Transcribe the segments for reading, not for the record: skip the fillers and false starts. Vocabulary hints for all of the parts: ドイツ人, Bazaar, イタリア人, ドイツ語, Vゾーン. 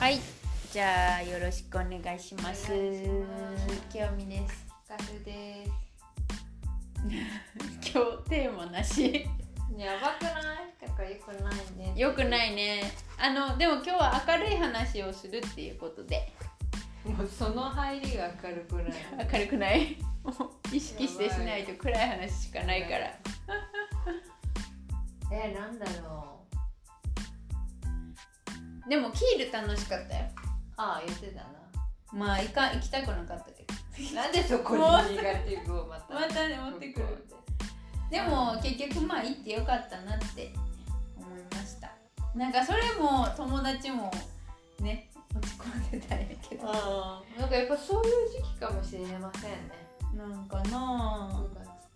はい、じゃあよろしくお願いします。興味です。カフです。今日テーマなし。やばくない？だからよくないね。よくないね。でも今日は明るい話をするっていうことで、もうその入りが明るくない？明るくない。意識してしないと暗い話しかないから。なんだろう。でもキール楽しかったよ。ああ、言ってたな。まあ行きたくなかったけど。なんでそこにネガティブをまたまたね持ってくるって。でも結局まあ行ってよかったなって思いました。なんかそれも友達もね落ち込んでたんやけど、なんかやっぱそういう時期かもしれませんね。なんかな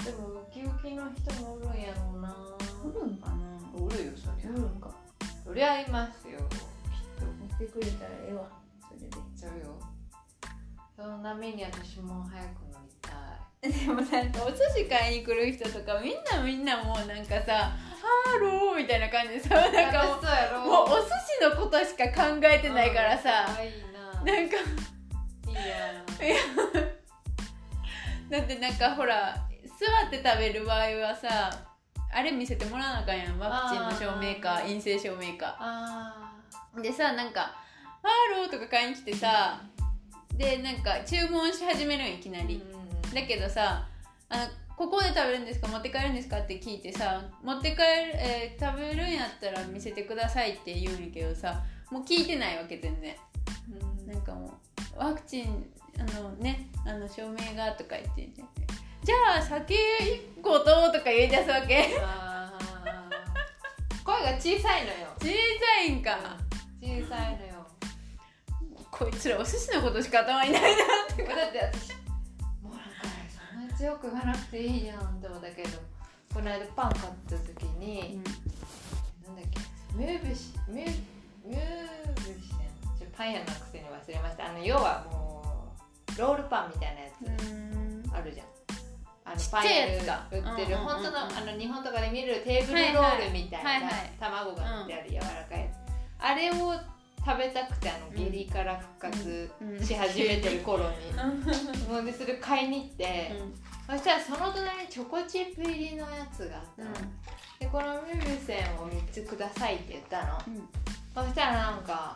ぁ。でもウキウキの人もおるんやろうな。おるんかな。おるよ、そりゃ。おるんか。そりゃいますよ、きっと。持ってくれたらええわ、それで。そうよ。そのために私も早く乗りたい。でもなんかお寿司買いに来る人とかみんなもうなんかさ、ハローみたいな感じでさ、なんかもうお寿司のことしか考えてないからさ、いいな。なんかいいや。だってなんかほら座って食べる場合はさ、あれ見せてもらわなあかんやん、ワクチンの証明か陰性証明か。あでさ、なんかハローとか買いに来てさ、でなんか注文し始めるんいきなり。だけどさ、ここで食べるんですか持って帰るんですかって聞いてさ、持って帰る、食べるんやったら見せてくださいって言うんやけどさ、もう聞いてないわけ全然。なんかもうワクチン証明がとか言って、じゃあ酒1個ととか言い出すわけ。声が小さいのよ。小さいんか。小さいのよ。こいつらお寿司のことしか頭にないなって。だって私強くがなくていいやんって思ったけど、この間パン買った時に、なんだっけ、ミュービシパン屋のくせに忘れました。要はもうロールパンみたいなやつあるじゃん。パン屋で売ってる本当の日本とかで見るテーブルロールみたいな、卵が塗ってある柔らかいやつ、あれを食べたくて下痢から復活し始めてる頃に、でそれ買いに行って、そしたらその隣にチョコチップ入りのやつがあったの、でこのミュービセンを3つくださいって言ったの、そしたらなんか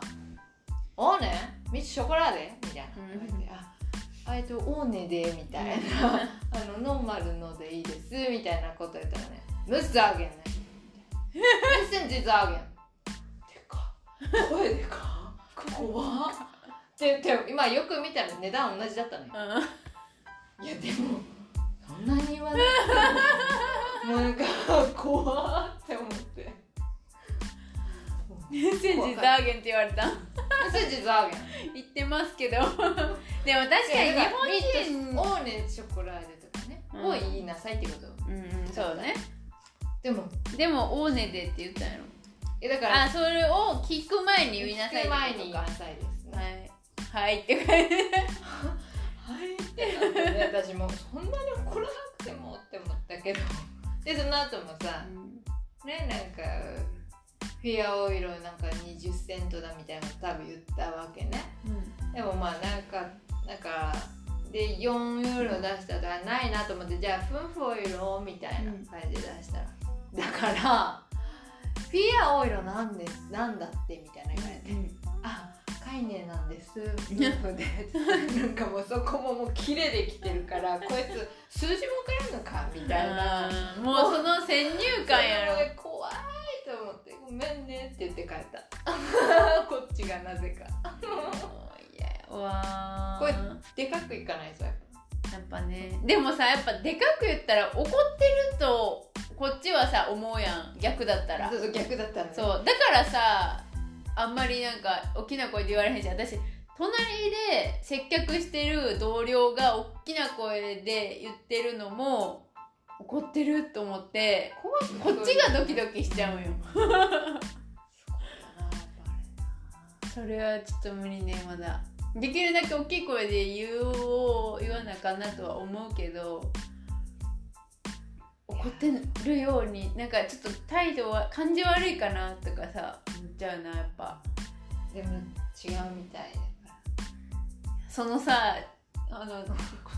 オーネミッチョコラデみたいな、オーネでみたいな、ノーマルのでいいですみたいなこと言ったらね、ムスアゲンね、ムッセンジザアゲン声でか怖っって言って、今よく見たら値段同じだったのよ、いやでもそんなに言わなくてもなんか怖って思って、メッセージザーゲンって言われた。メッセージザーゲン言ってますけど。でも確かに日本人をね、ショコラーデとかねを言いなさいってこと、そうね。でもオーネでって言ったんやろ。だからそれを聞く前に言いなさいってことか。聞く前に言いなさいですね。はい、はいって書いてはいってなってね、私もそんなに怒らなくてもって思ったけど、でその後もさ、ね、なんかフィアオイルなんか20セントだみたいなの多分言ったわけね、でもまあなんかで4ユーロ出したとかないなと思って、じゃあフンフオイルをみたいな感じで出したら、だからフィアオイルなんだってみたいな言われて、あ、カイネなんですのでなんかもうそこもキレできてるからこいつ数字も分からんのかみたいな、もうその先入観やろ。怖いと思ってごめんねって言って帰ったこっちがなぜかいやわこれでかくいかないぞやっぱね。でもさ、やっぱでかく言ったら怒ってるとこっちはさ思うやん、逆だったら。そう逆だったらね。そうだからさ、あんまりなんか大きな声で言われへんじゃん。私隣で接客してる同僚が大きな声で言ってるのも怒ってると思って、こっちがドキドキしちゃうよ。それはちょっと無理ね。まだできるだけ大きい声で言わなかなとは思うけど、怒ってるようになんかちょっと態度は感じ悪いかなとかさ思っちゃうなやっぱ。でも違うみたいだからそのさ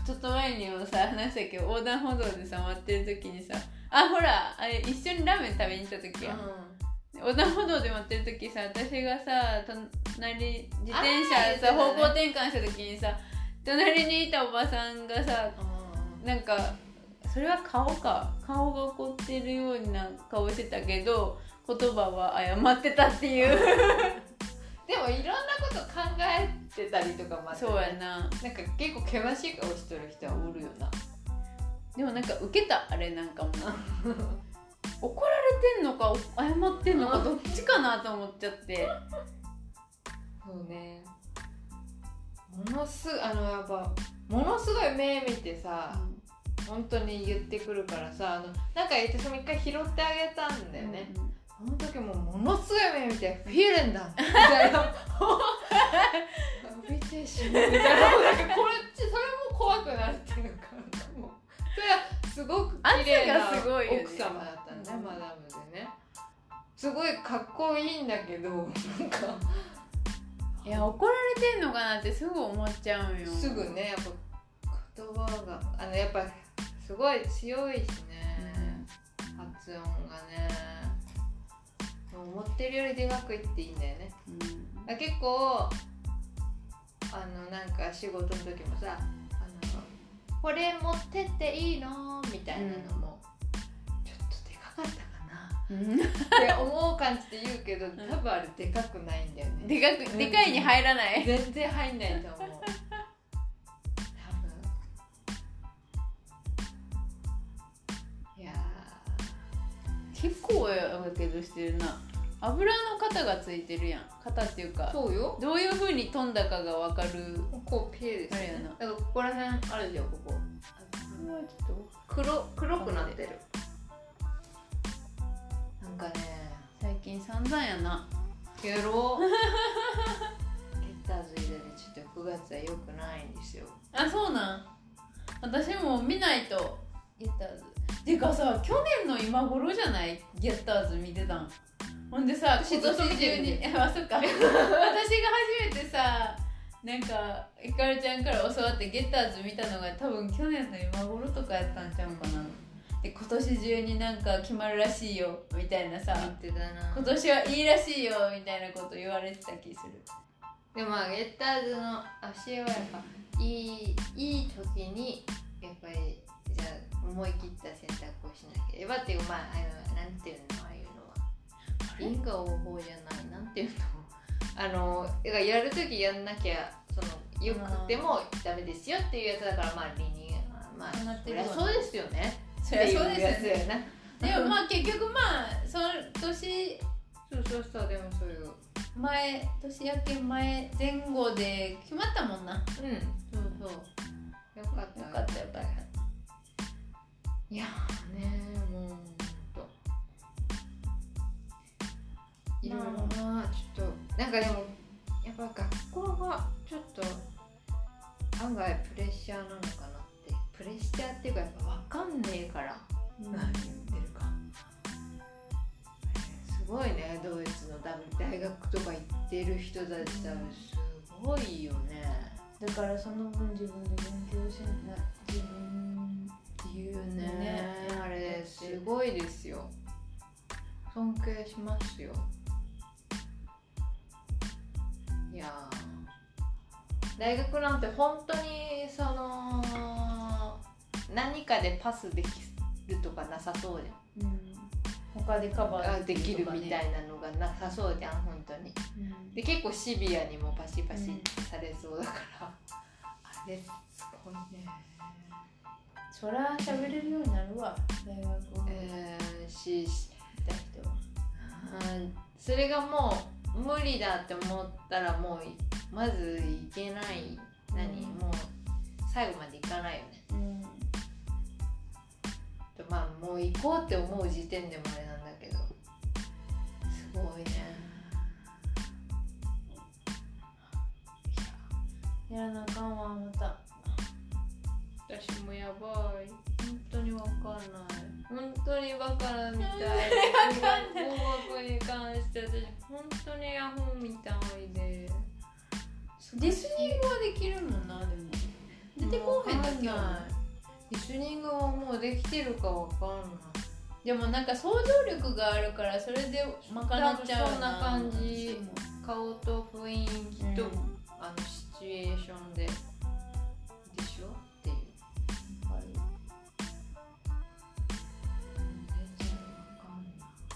ちょっと前にもさ話したけど横断歩道でさ待ってる時にさあほらあれ一緒にラーメン食べに行った時や、うん、横断歩道で待ってる時さ私がさ隣自転車さ方向転換した時にさ隣にいたおばさんがさ、うん、なんかそれは顔が怒ってるような顔してたけど言葉は謝ってたっていうでもいろんなこと考えてたりとかもあって、ね、そうやななんか結構険しい顔してる人はおるよなでもなんか受けたあれなんかも怒られてんのか謝ってんのかどっちかなと思っちゃってそうねやっぱものすごい目見てさ、うん、本当に言ってくるからさなんか言ってその一回拾ってあげたんだよね、うんその時もものすごい目見て「フィーレンだ」みたいな「見てしまう」みたいななんかこれそれも怖くなるっていうかもうそれはすごく綺麗な奥様だったんだ、ねね、マダムでねすごいかっこいいんだけどなんかいや怒られてんのかなってすぐ思っちゃうよすぐねやっぱ言葉がやっぱすごい強いしね、うん、発音がね思ってるよりでかく言っていいんだよね、うん、だ結構なんか仕事の時もさこれ持ってっていいのみたいなのも、うん、ちょっとでかかったかな、うん、って思う感じで言うけど多分あれでかくないんだよね、うん、でかいに入らない全然入んないと思う結構やけどしてるな油の型がついてるやん型っていうかそうよどういう風に飛んだかが分かるこうピエですねだからここら辺あるじゃんここ黒くなってるなんかね最近散々やなゲロゲッターズ入れでちょっと9月は良くないんですよあ、そうなん私も見ないとゲッターズてかさ、去年の今頃じゃないゲッターズ見てたんほんでさ、今年中にあ、そっか私が初めてさ、なんかひかるちゃんから教わってゲッターズ見たのが多分去年の今頃とかやったんちゃうかなで、今年中になんか決まるらしいよみたいなさ言ってたな今年はいいらしいよみたいなこと言われてた気するでもまあ、ゲッターズの足はやっぱいい時にやっぱりじゃあ思い切った選択をしなければっていうまあなんていうのああいうのは因果応報じゃないなんていうのやるときやんなきゃそのよくてもダメですよっていうやつだからまあ理にまあそうですよねそりゃそうですよねでもまあ結局まあその年そうでもそういう年明け前後で決まったもんなうんそうそうよかったよかったいやーねーもうほんといろいろなちょっとなんかでもやっぱ学校がちょっと案外プレッシャーなのかなってプレッシャーっていうかやっぱ分かんねえから、うん、何言ってるか、すごいねドイツの大学とか行ってる人たち多分すごいよね、うん、だからその分自分で勉強しない自分言うねあれすごいですよ尊敬しますよいや大学なんて本当にその何かでパスできるとかなさそうじゃん、うん、他でカバーできるみたいなのがなさそうじゃん本当に、うん、で結構シビアにもパシパシされそうだから、うん、あれすごいねそりゃ喋れるようになるわ大学をした人は、うん、それがもう無理だって思ったらもうまずいけない、うん、もう最後までいかないよね、うん、まあもう行こうって思う時点でもあれなんだけどすごいねやらなあかんわまた私もやばい本当に分かんない本当にバカなみたいな語学に関して私本当にヤホーみたいでリスニングはできるもんな。でも出てこうへんだけやん。リスニングはもうできてるかわかんない。でもなんか想像力があるからそれでまかなっちゃうな。そんな感じ。顔と雰囲気と、うん、あのシチュエーションで。でしょっていう。はい。全然わかん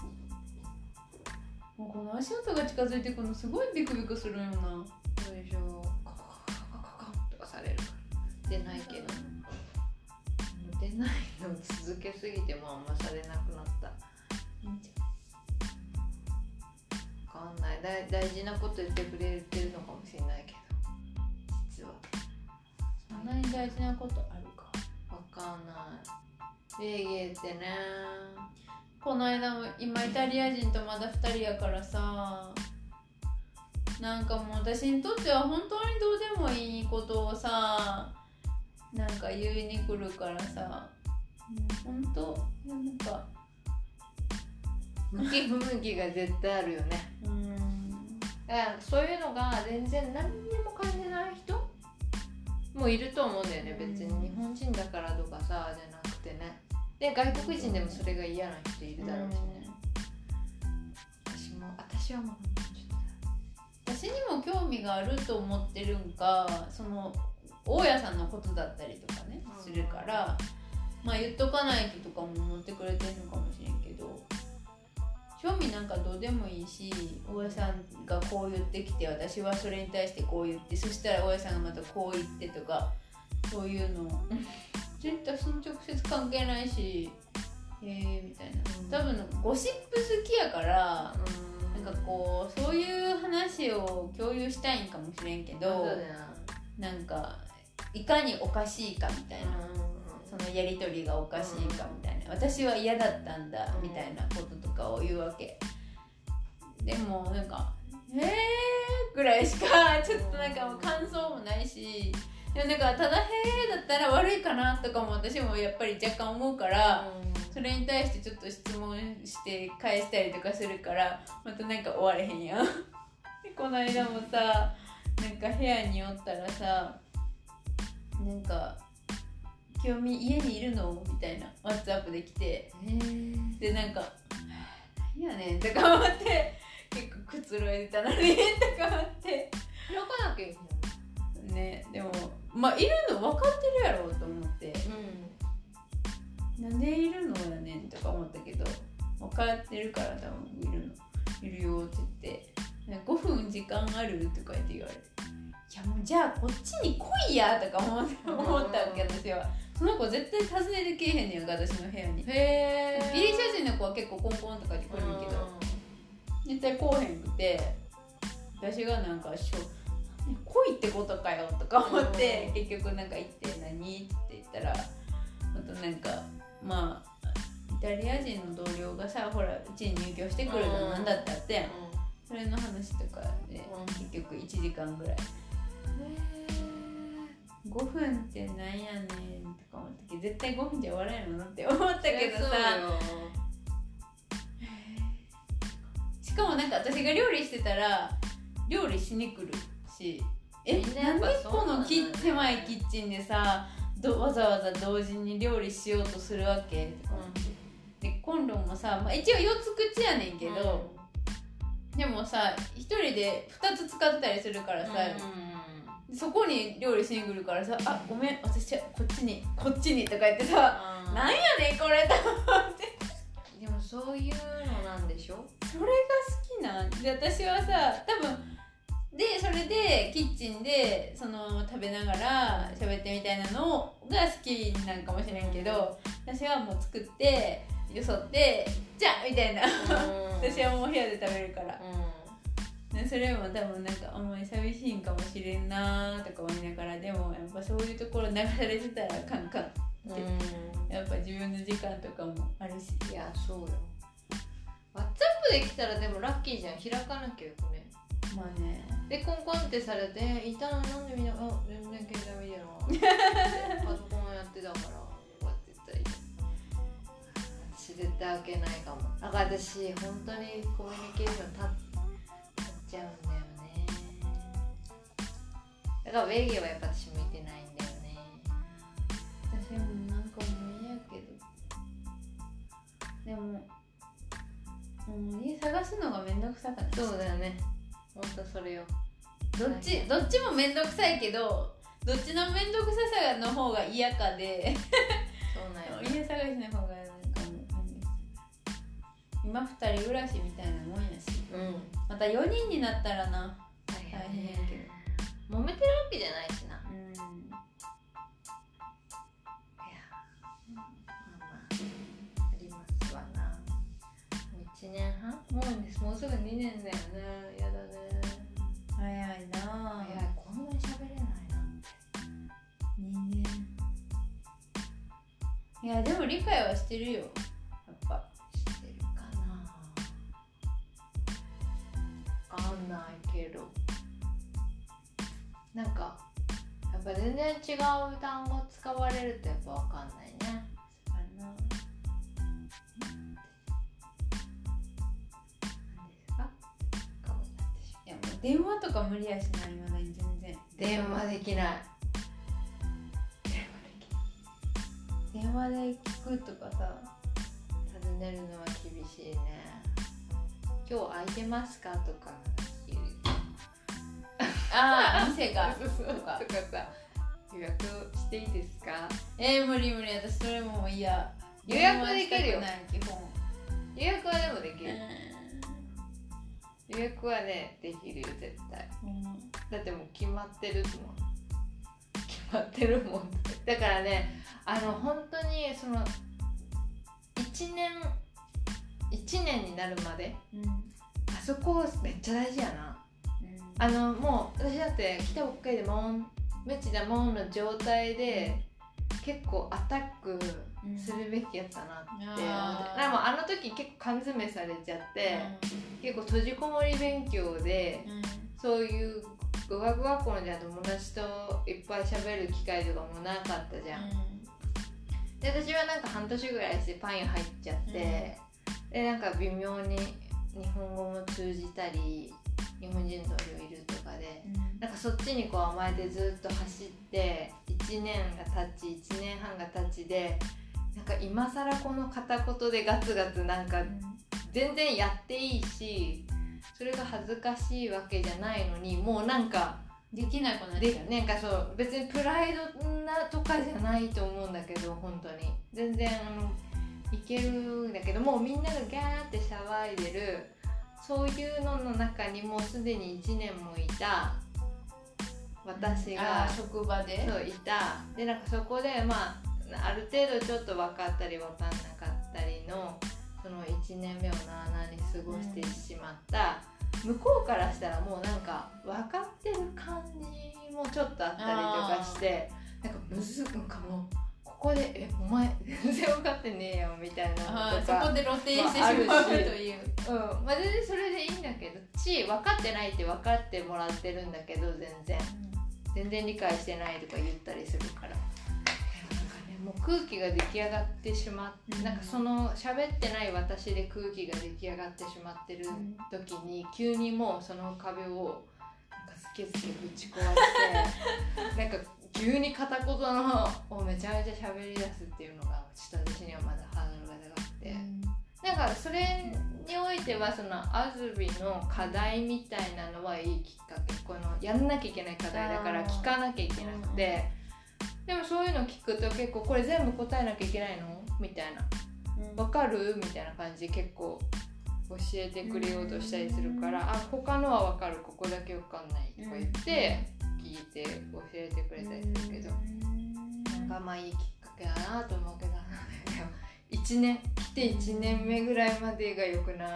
ない。もうこの足音が近づいてくるのすごいビクビクするよな。そうでしょ。カカカカカカとかされるから。出ないけど。出ないの続けすぎてもあんまされなくなった。わかんない。大事なこと言ってくれてるのかもしれないけど、実はそんなに大事なことあるかわかんない。礼儀ってね、この間も今イタリア人とまだ2人やからさ、なんかもう私にとっては本当にどうでもいいことをさ、なんか言いに来るからさ、本当なんか向き不向きが絶対あるよね。だからそういうのが全然何にも感じない人もいると思うんだよね。別に日本人だからとかさじゃなくてね。で外国人でもそれが嫌な人いるだろうしね。私はもう私にも興味があると思ってるんか、その大家さんのことだったりとかね、するから、まあ言っとかないととかも思ってくれてるのかもしれんけど、興味なんかどうでもいいし、大家さんがこう言ってきて、私はそれに対してこう言って、そしたら大家さんがまたこう言ってとか、そういうの絶対その直接関係ないし、みたいな。多分ゴシップ好きやから、なんかこうそういう話を共有したいんかもしれんけど、なんかいかにおかしいかみたいな、そのやり取りがおかしいかみたいな、私は嫌だったんだみたいなこととかを言うわけ。でもなんかぐらいしかちょっとなんかもう感想もないし、でもなんかただだったら悪いかなとかも私もやっぱり若干思うから、それに対してちょっと質問して返したりとかするから、またなんか終われへんやん。この間もさ、なんか部屋におったらさ、なんか清美家にいるのみたいなワッツアップで来て、でなんか何やねんとか思って、結構くつろいでたのにとか思って開かなきゃいけないね。でもまあいるの分かってるやろうと思って、なんでいるのやねんとか思ったけど、分かってるから多分いるよって言って、5分時間あるとかって言われて、いやもうじゃあこっちに来いやとか思ったわけ。私はその子絶対訪ねてけえへんねんか、私の部屋に。ギリシャ人の子は結構コンコンとかで来るけど、絶対来へんくて、私がなんか来いってことかよとか思って、結局なんか行って何って言ったら、あとなんかまあイタリア人の同僚がさ、ほらうちに入居してくるのなんだったって、それの話とかで結局1時間ぐらい、5分ってなんやねんとか思ったけど、絶対5分じゃ終わらないものって思ったけどさ、しかもなんか私が料理してたら料理しに来るし、なんでこの狭いキッチンでさわざわざ同時に料理しようとするわけとか思って、でコンロもさ、まあ、一応4つ口やねんけど、でもさ1人で2つ使ってたりするからさ、そこに料理しに来るからさ、あ、ごめん、私はこっちにとか言ってさ、なんやねんこれと思って。でもそういうのなんでしょ、それが好きなんで。私はさ多分で、それでキッチンでその食べながら喋ってみたいなのが好きなんかもしれんけど、私はもう作ってよそってじゃあみたいな、私はもう部屋で食べるから、それも多分なんかあんまり寂しいんかもしれんなとか思いながら、でもやっぱそういうところ流れてたらカンカンって、やっぱ自分の時間とかもあるし。いやそうよ、ワッツアップできたらでもラッキーじゃん、開かなきゃよくね。まあね、でコンコンってされていたのに、なんでみんな全然携帯見てなパソコンやってたから、こうやって言ったらいい、私絶対開けないかも。だから私本当にコミュニケーション立っちゃうんだよね。だからベルギーはやっぱ私向いてないんだよね。私もなんか無理やけど、でも家探すのがめんどくさかった。そうだよね、ほんとそれよ。どっちもめんどくさいけど、どっちのめんどくささの方が嫌かでそうなんよ、家探しの方がなんかもう今2人暮らしみたいなもんやし、うん、また4人になったらな大変やけど、揉めてるわけじゃないしな、うん、いや、まあまあありますわな。1年半もうです、もうすぐ2年だよね。やだね、早いな。早い、こんなに喋れないなんて。2年、いやでも理解はしてるよ、やっぱしてるかな。わかんないけど、なんかやっぱ全然違う単語使われるとやっぱわかんないね。そうかな。何ですか？顔になってしまう。いやもう電話とか無理やしな、今までに全然。電話できない。電話で聞くとかさ、尋ねるのは厳しいね。今日空いてますかとか。あ、店がとかさ、予約していいですか？無理、私それもいや、予約できるよ。基本予約はでもできる、予約はねできるよ絶対、うん、だってもう決まってるもん、だからね、本当にその1年になるまで、うん、あそこめっちゃ大事やな。もう私だって来たばっかりで無知だもんの状態で結構アタックするべきやったなって思って、でもあの時結構缶詰めされちゃって、結構閉じこもり勉強で、そういう語学学校のじゃ友達といっぱい喋る機会とかもなかったじゃん、で私はなんか半年ぐらいしてパン屋入っちゃって、でなんか微妙に日本語も通じたり日本人同僚いるとかで、なんかそっちにこう甘えてずっと走って1年が経ち1年半が経ちで、なんか今更この片言でガツガツなんか全然やっていいし、それが恥ずかしいわけじゃないのにもうなんかできなくなっちゃう。なんかそう、別にプライドなとかじゃないと思うんだけど、本当に全然いけるんだけど、もうみんながギャーって騒いでる、そういうのの中にもうすでに1年もいた私が職場でそういた、でなんかそこで、まあ、ある程度ちょっと分かったり分かんなかったりのその1年目をなあなあに過ごしてしまった、向こうからしたらもうなんか分かってる感じもちょっとあったりとかして、なんかむずくんかもここでお前全然分かってねえよみたいなのとか、そこで露呈してしまうという、まあ全然それでいいんだけど、分かってないって分かってもらってるんだけど全然理解してないとか言ったりするから、なんかねもう空気が出来上がってしまって、なんかその喋ってない私で空気が出来上がってしまってる時に、急にもうその壁をなんかスケスケぶち壊してなんか急に片言のをめちゃめちゃ喋り出すっていうのがちょっと私にはまだハードルが高くて、なんかそれにおいてはそのあずびの課題みたいなのはいいきっかけ、このやんなきゃいけない課題だから聞かなきゃいけなくて、でもそういうの聞くと結構これ全部答えなきゃいけないのみたいな、わかるみたいな感じで結構教えてくれようとしたりするから、あ他のはわかる、ここだけわかんないとか言って聞いて教えてくれたりするけど、なんかまあいいきっかけだなと思うけど、1年目ぐらいまでが良くない？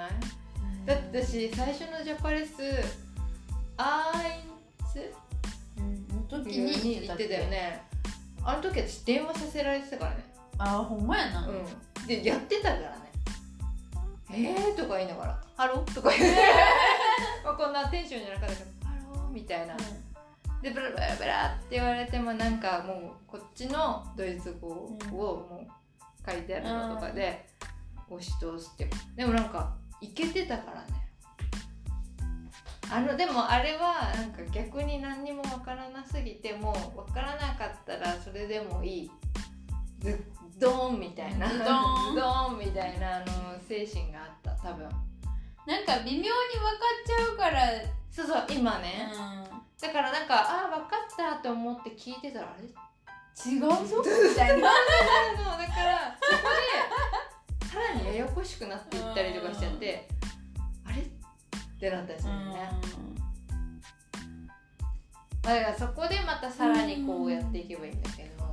だって私最初のジャパレスアインツの時に行ってたよね。あの時私電話させられてたからね。ああほんまやな、でやってたからね、とか言いながらハローとか言ってまあこんなテンションじゃなかったけどハローみたいな、でブラブラブラって言われてもなんかもうこっちのドイツ語をもう書いてあるのとかで押し通すって、でもなんかイケてたからね、でもあれはなんか逆に何にもわからなすぎてもわからなかったらそれでもいいドーンみたいなドーンみたいな精神があった多分。なんか微妙に分かっちゃうからそう今ね、だからなんか分かったと思って聞いてたらあれ違うぞみたいなだからそこでさらにややこしくなっていったりとかしちゃってあれってなったりするね。だからそこでまたさらにこうやっていけばいいんだけど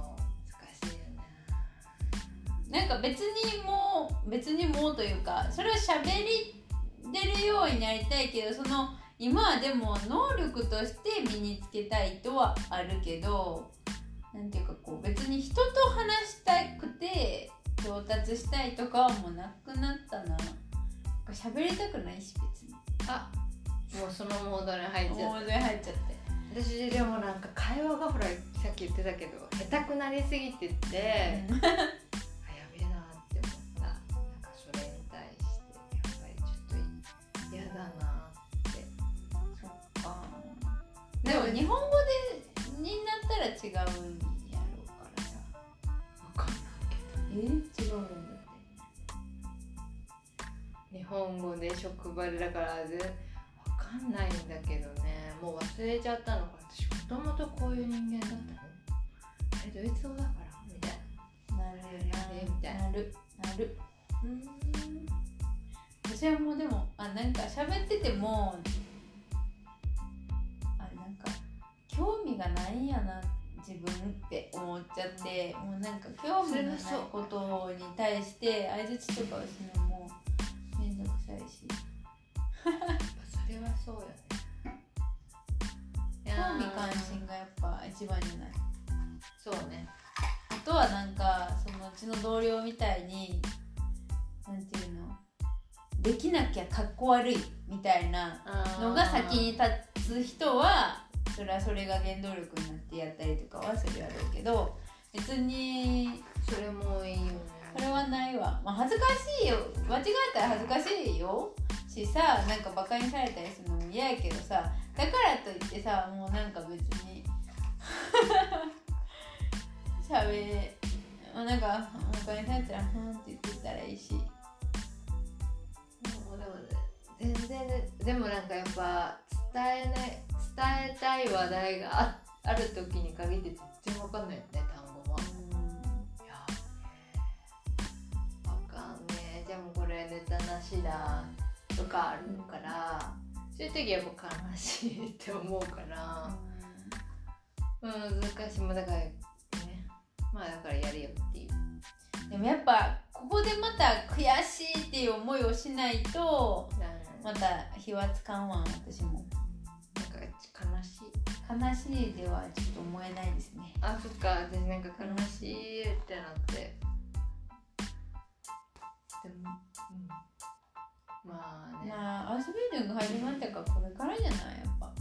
なんか別にもうというかそれを喋り出るようになりたいけどその今はでも能力として身につけたいとはあるけどなんていうかこう別に人と話したくて上達したいとかはもうなくなったな。喋りたくないし別にもうそのモードに入っちゃって私でもなんか会話がほらさっき言ってたけど下手くなりすぎてて、でも日本語でになったら違うんやろうからさ分かんないけど違うんだって日本語で職場でだから分かんないんだけどねもう忘れちゃったのか私もともとこういう人間だったのドイツ語だからみたいななるよねみたいななる私はもうでもなんか喋ってても興味がないんやな自分って思っちゃってもうなんか興味のないことに対して相槌とかをするのも面倒くさいしそれはそうよね興味関心がやっぱ一番じゃないそうねあとはなんかそのうちの同僚みたいになんていうのできなきゃかっこ悪いみたいなのが先に立つ人はそれはそれが原動力になってやったりとかはするやろうけど別にそれもいいよねそれはないわ、まあ、恥ずかしいよ間違えたら恥ずかしいよしさなんかバカにされたりするのも嫌やけどさだからといってさもうなんか別になんかバカにされたらふんって言ってたらいいし全然でもなんかやっぱ伝えたい話題が ある時に限って全然わかんないよね単語もいやわかんねえじゃあもうこれネタなしだとかあるからそういう時はやっぱ悲しいって思うから難しいもだからねまあだからやるよっていうでもやっぱここでまた悔しいっていう思いをしないとまた火はつかんわ私も悲しいではちょっと思えないですね。あ、そっか。私なんか悲しいってなって、でも、まあね。まあアースビルディング始まったからこれからじゃないやっぱ。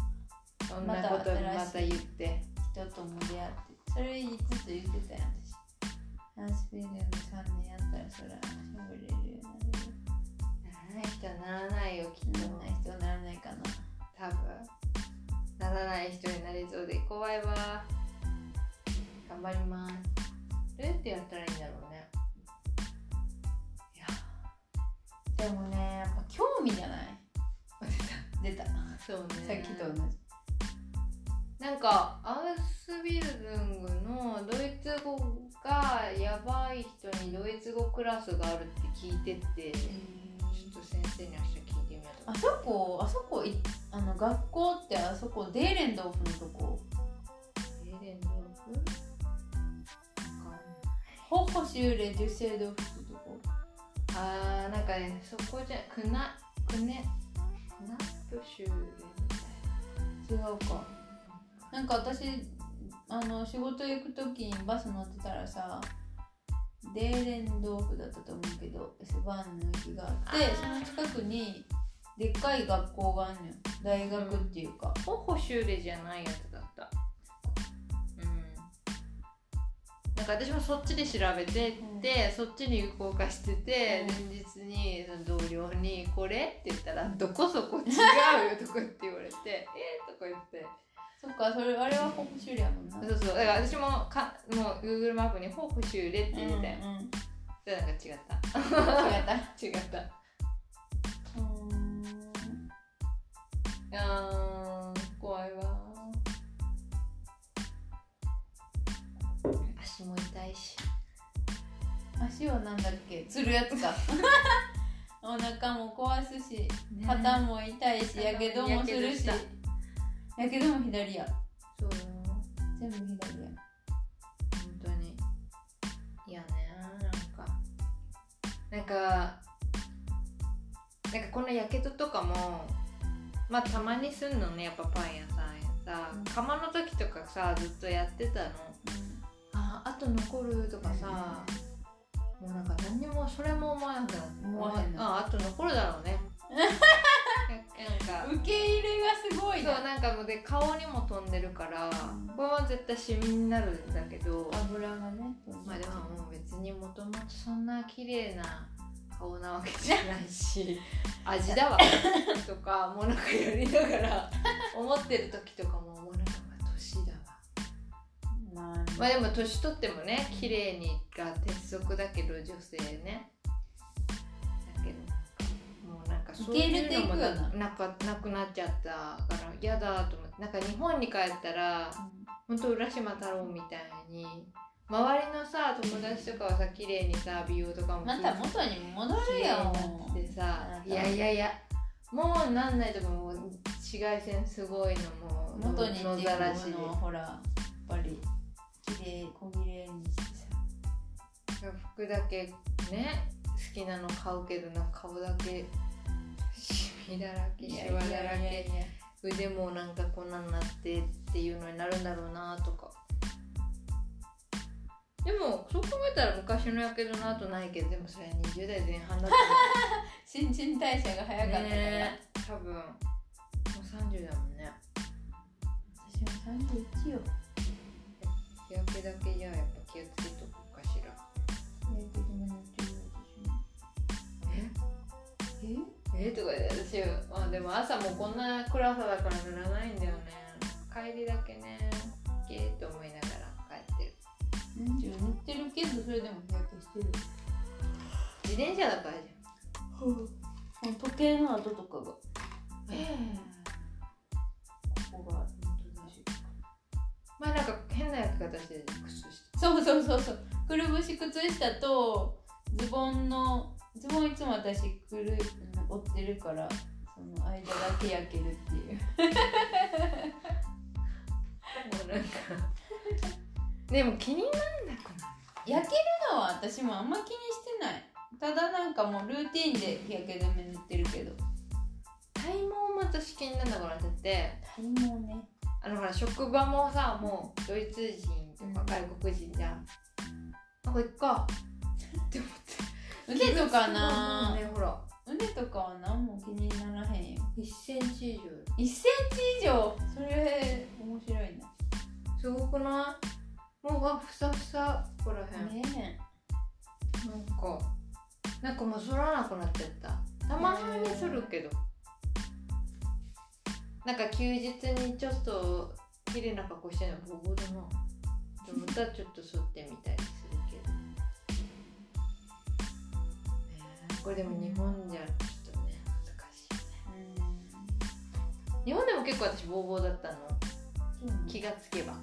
そんなことまた言って、人とも出会って、それいつと言ってたやん私。アースビルディング3年やったらそれは喋れるようになる。ならない人はならないよきっと。ならない人はならないかな。多分。ならない人になりそうで怖いわ頑張りますどうやってやったらいいんだろうねいやでもねやっぱ興味じゃない出たそうねさっきと同じなんかアウスビルディングのドイツ語がやばい人にドイツ語クラスがあるって聞いててちょっと先生に明日聞いてあそこ学校ってあそこデーレンドーフのとこデーレンドーフわかんないホッホシューレデュッセルドーフってとこなんかねそこじゃクナップシューレみたいな違うかなんか私仕事行くときにバス乗ってたらさデーレンドーフだったと思うけど S バーンの駅があってその近くにでっかい学校があるのよ大学っていうかホッホシューレじゃないやつだったなんか私もそっちで調べてって、そっちに有効化してて前日にその同僚にこれって言ったらどこそこ違うよとかって言われれて、とか言って。そっか、それあれはホーシューレやもんな。そうそう、だから私ももう Google マップにホーシューレって入れたよ。うんうん、じゃあなんか違った。違った。あー、怖いわ。足も痛いし。足はなんだっけ、つるやつか。お腹も壊すし、肩も痛いし、やけどもするし。やけども左や。そうよ。全部左や。本当に。いやね、なんかこのやけどとかも、まあたまにすんのね、やっぱパン屋さんやさ、釜の時とかさ、ずっとやってたの。あと残るとかさ、もうなんか何にもそれも思わなくなって、あと残るだろうね。なんか受け入れがすごいね。そう、なんかもうで顔にも飛んでるから、これは絶対シミになるんだけど、油がね。まあでももう別にもともとそんな綺麗な顔なわけじゃないし、味だわとかもうなんかやりながら思ってる時とかももうなんか年だわ。まあでも年取ってもね、綺麗にが鉄則だけど女性ね。そういうのもなくなっちゃったから嫌だと思って、なんか日本に帰ったら、本当浦島太郎みたいに周りのさ友達とかはさ綺麗にさ美容とかもまた元に戻るよってさ、いやもうなんないとか、もう紫外線すごいのも元にっていうのはほらやっぱり綺麗小綺麗にしてさ、服だけね好きなの買うけどな、顔だけ。シミだらけ、シワだらけ、腕もなんかこんなんなってっていうのになるんだろうなとか。でもそう考えたら昔のやけどの後ないけど、でもそれは20代前半だった。新陳代謝が早かったから、ね、多分もう30だもんね。私は31よ。日焼けだけじゃやっぱ気をつけとこうかしら。日焼け止めの治療でしょ。とかで私、まあ、でも朝もこんな暗さだから塗らないんだよね。帰りだけね、きれいと思いながら帰ってる。塗ってるけどそれでも日焼けしてる。自転車だからじゃん。時計の跡とかが。ここが本当にしい。前なんか変な焼き方してる靴下。そう。くるぶし靴下とズボンいつも私折ってるから、その間だけ焼けるっていう。もうなんかでも気になんなくない？焼けるのは私もあんま気にしてない。ただなんかもうルーティーンで日焼け止め塗ってるけど、体毛も私気になんなくなっちゃって。体毛ね、ほら職場もさ、もうドイツ人とか外国人じゃん、なんかいっかって思って。腕とかなぁ、ほら胸とかは何も気にならへんよ。1センチ以上、それ面白いな。すごくない？もうがふさふさこらへんね。なんかもう剃らなくなっちゃった。たまに剃るけど、なんか休日にちょっと綺麗な格好してるのボコボコだなと思ったらちょっと剃ってみたりするけど。これでも日本じゃちょっとね恥ずかしいね。日本でも結構私ボーボーだったの、気がつけば、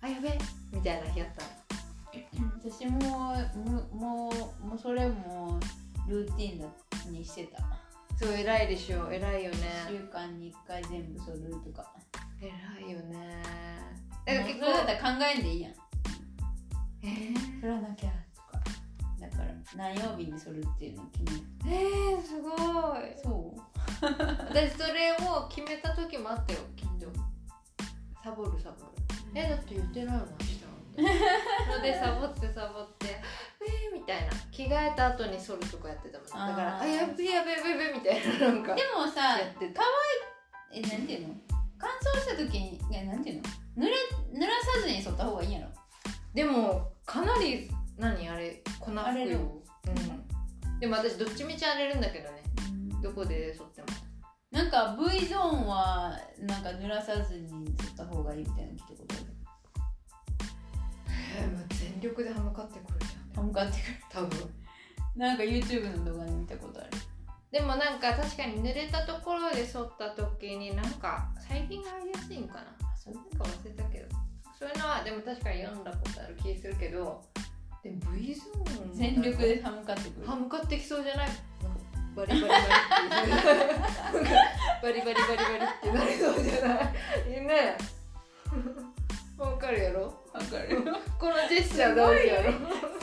あやべえみたいな日やった。私もうそれもルーティーンにしてた。そう、偉いでしょ。偉いよね。1週間に1回全部剃るとか偉いよね。だから結構だったら考えんでいいやん。剃らなきゃだから何曜日に剃るっていうのを決める。すごい。そう。私それを決めた時もあったよ、きっと。サボる。だって言ってないもんしたのでサボってみたいな。着替えた後に剃るとかやってたもん。だからやべみたいな、なんか。でもさ、乾いなんていうの？乾燥した時になんていうの？濡らさずに剃った方がいいんやろ。でもかなり何あれ粉吹くよ。でも私どっちみち荒れるんだけどね、どこで剃っても。なんか V ゾーンはなんか濡らさずに吸った方がいいみたいな聞いたことある。もう全力で歯向かってくるじゃん。歯向かってくる。多分。なんか YouTube の動画で見たことある。でもなんか確かに濡れたところで剃った時になんか細菌が入りやすいんかな。それなんか忘れたけど。そういうのはでも確かに読んだことある気するけど。でも V ゾーン。全力で歯向かってくる。歯向かってきそうじゃない。バリバリバリってバリバリバリバリってなりそうじゃないいいねわかるやろわかるこのジェスチャーどうやろ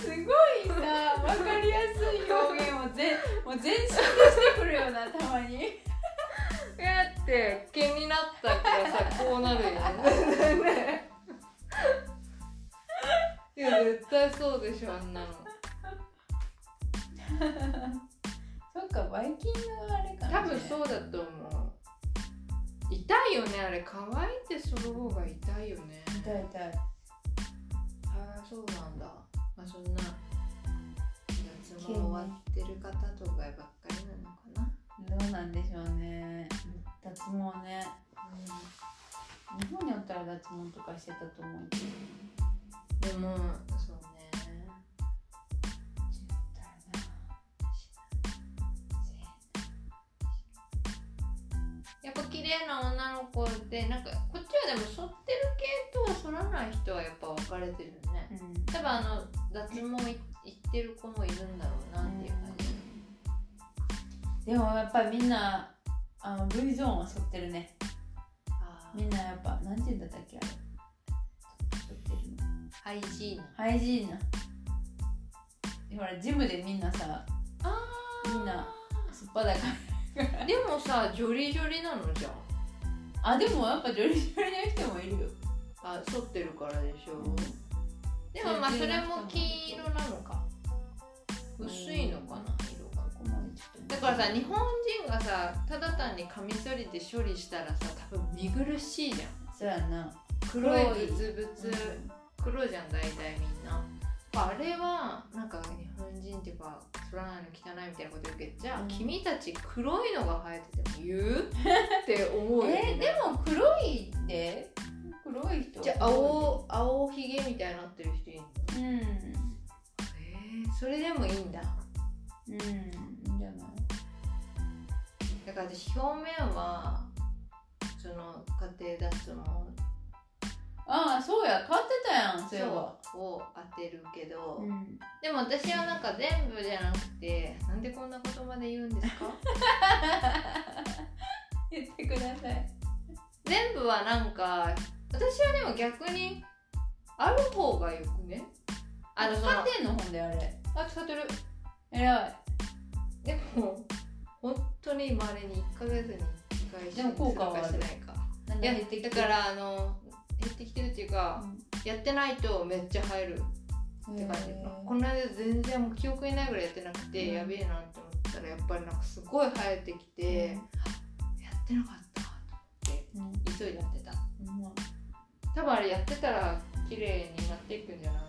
すごいさわかりやすい表現もう全身でしてくるよなたまにやって気になったからさこうなるよねいや絶対そうでしょあんなのそっかバイキングはあれかな多分そうだと思う痛いよねあれ乾いてその方が痛いよね痛いああそうなんだまあそんな夏も終わってる方とかばっかりなのかなどうなんでしょうね脱毛ね、うん、日本におったら脱毛とかしてたと思うけどでもそうねやっぱ綺麗な女の子でなんかこっちはでも剃ってる系とは剃らない人はやっぱ分かれてるよね、うん、多分あの脱毛いってる子もいるんだろうなっていう感じ、うん、でもやっぱりみんなあの V ゾーンは剃ってるねあみんなやっぱ何て言うんだったっけあれ剃ってるのハイジーナほらジムでみんなさあみんなすっぱだからでもさ、ジョリジョリなのじゃんあ、でもやっぱジョリジョリの人もいるよあ、剃ってるからでしょ、うん、でもまあそれも黄色なのか薄いのかな、色がここまでちょっとだからさ、日本人がさ、ただ単にカミソリで処理したらさ、多分見苦しいじゃんそうやな黒いブツブツ、うん、黒じゃん、大体みんなあれはなんか日本人ってば剃らないの汚いみたいなこと言うけどじゃあ、うん、君たち黒いのが生えてても言うって思うよ、ね、でも黒いで黒い人じゃあ青ひげみたいになってる人いるのうんそれでもいいんだうんじゃないだから私表面はその家庭脱毛ああそうや買ってたやんそれはを当てるけど、うん、でも私はなんか全部じゃなくてなんでこんなことまで言うんですか言ってください全部はなんか私はでも逆にある方がよくねあの使ってんのほんであれあ使ってる偉いでも本当にまれに1ヶ月に1回しか効果はあるいやだから減ってきてるっていうか、うん、やってないとめっちゃ入るって感じこの間全然もう記憶にないぐらいやってなくて、うん、やべえなって思ったらやっぱりなんかすごい生えてきて、うん、やってなかったと思って、うん、急いでやってた、うん、多分あれやってたら綺麗になっていくんじゃない、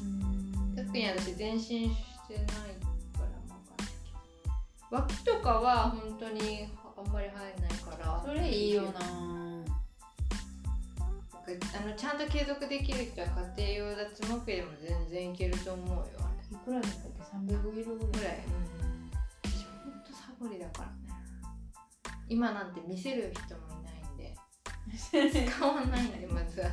うん、特に私全身してないから分かんないけど脇とかは本当にあんまり生えないからそれいいよなちゃんと継続できる人は家庭用脱毛器でも全然いけると思うよあれいくらだったっけ300ユーロぐらい私ほんとサボりだからね今なんて見せる人もいないんで使わないんでまずは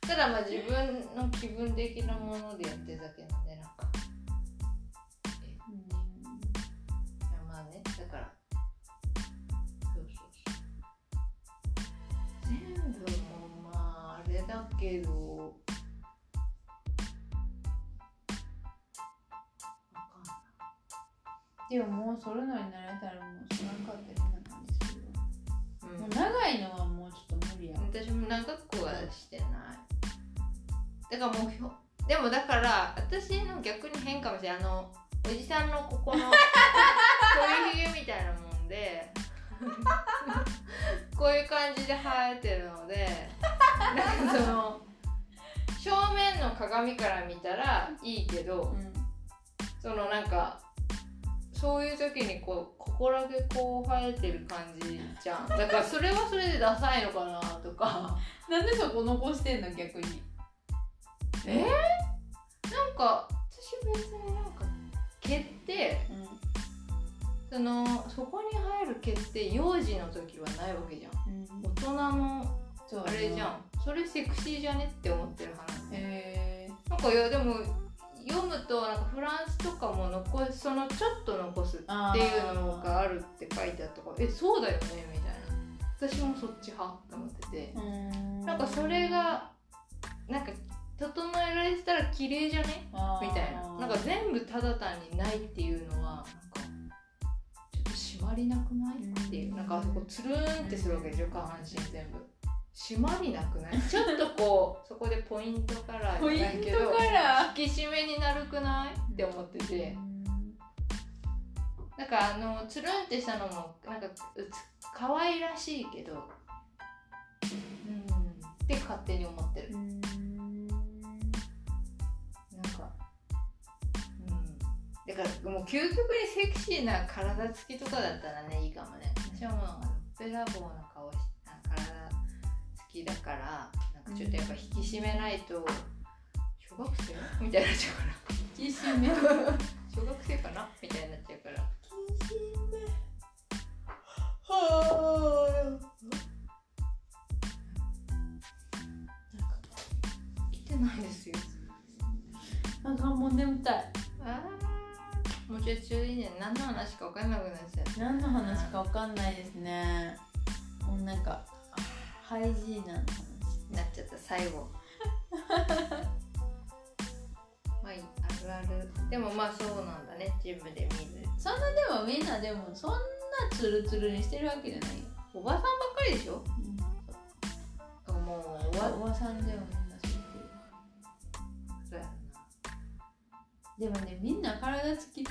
ただまあ自分の気分的なものでやってるだけなんでなんかまあねだからそう全部だけどでももう剃るのに慣れたらもうしなかったりなんかですけど、うん、もう長いのはもうちょっと無理や私も長くはしてないだからもうでもだから私の逆に変かもしれないおじさんのここのそういうひげみたいなもんでこういう感じで生えてるのでなんかその正面の鏡から見たらいいけど、うん、そのなんかそういう時にこうここだけこう生えてる感じじゃん。だからそれはそれでダサいのかなとかなんでそこ残してんの逆に。なんか私別になんか毛って、うん、そこに生える毛って幼児の時はないわけじゃん、うん、大人のあれじゃん。それセクシーじゃねって思ってる話。なんかいやでも読むとなんかフランスとかもそのちょっと残すっていうのがあるって書いてあったからそうだよねみたいな。私もそっち派って思ってて、なんかそれがなんか整えられてたら綺麗じゃねみたいな。なんか全部ただ単にないっていうのはなんかちょっと締まりなくないっていう。なんかあそこつるんってするわけでしょ、下半身全部締まりなくないちょっとこうそこでポイントカラーじゃないけど引き締めになるくないって思ってて、なんかつるんってしたのもなんか可愛らしいけど、って勝手に思ってる。なんか、だからもう究極にセクシーな体つきとかだったらねいいかもね。私はもうべらぼうな顔して体だからなんかちょっとやっぱ引き締めないと、小学生みたいになっちゃうから引き締め小学生かなみたいになっちゃうから引き締めはぁ来てないですよ。なんかもう眠たい。もうちょっといいね。何の話か分かんなくなっちゃう。何の話か分かんないですね。もうなんかハイジーな話になっちゃった最後まああるある。でもまあそうなんだね、ジムで見る。そんなでもみんなでもそんなツルツルにしてるわけじゃないよ。おばさんばっかりでしょ、もうおばさんでもみんなそう言ってる。でもねみんな体つきあ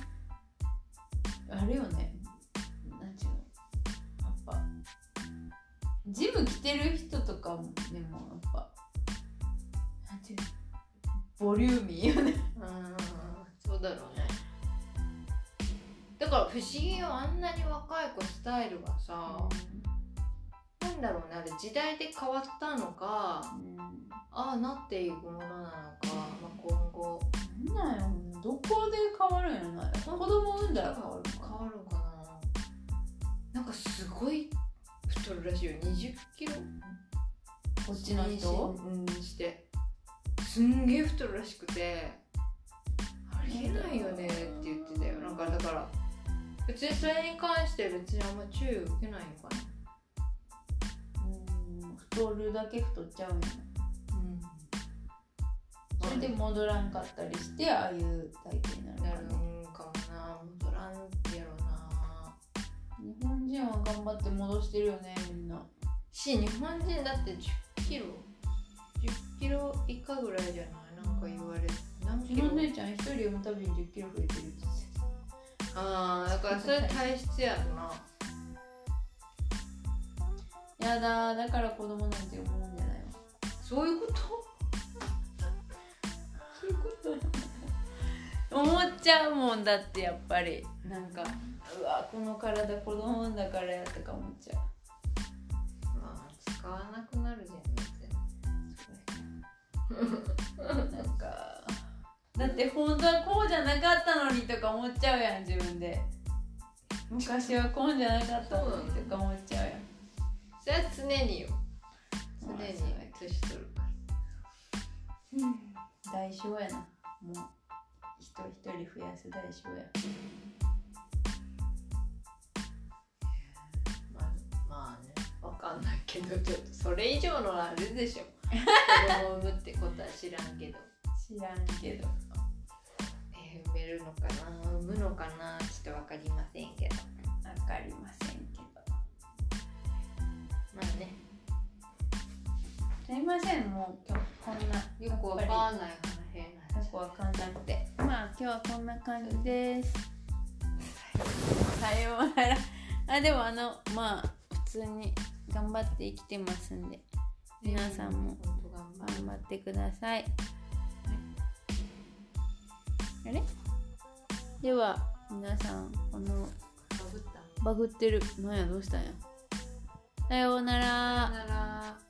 れよね、なんていうの、やっぱジム着てる人とかもでもやっぱなんていうボリューミーよね。そうだろうね。だから不思議よ、あんなに若い子スタイルがさ、なんだろうね、あれ時代で変わったのか、ああなっていくものなのか、まあ、今後なんなんよ、どこで変わるんやろな。子供産んだら変わるかな。変わるかな。なんかすごい太るらしいよ、20キロ。こっちの人してすんげえ太るらしくて、ありえないよねって言ってたよ。なんかだから別にそれに関して別にあんま注意を受けないのかな。太るだけ太っちゃうよね、それで戻らんかったりしてああいう体型になるかな。戻らんってやろうな。日本人は頑張って戻してるよねみんな。日本人だって10キロ以下ぐらいじゃない、なんか言われる。うちの姉ちゃん一人産むたびに10キロ増えてるって。ああ、だからそれ体質やろな。やだ、だから子供なんて思うんじゃないの。そういうことそういうこと思っちゃうもんだって。やっぱりなんかうわこの体子供だからやとか思っちゃう。まあ使わなくなるじゃんなんかだって本当はこうじゃなかったのにとか思っちゃうやん、自分で。昔はこうじゃなかったのにとか思っちゃうやん。それは常によ、常に年取るから代償やな。もう一人一人増やす代償や。まあね、わかんないけど、ちょっとそれ以上のあれでしょ子供を産むってことは知らんけど産めるのかな、産むのかな、ちょっとわかりませんけど。わかりませんけど、まあね、すいません。もう今日こんなよくわかんない話、よくわかんなくて、まあ今日はこんな感じです。さようなら。でもまあ普通に頑張って生きてますんで、皆さんも頑張ってください。あれ？では。皆さん、このバグってる。なんや、どうしたんや。さようなら。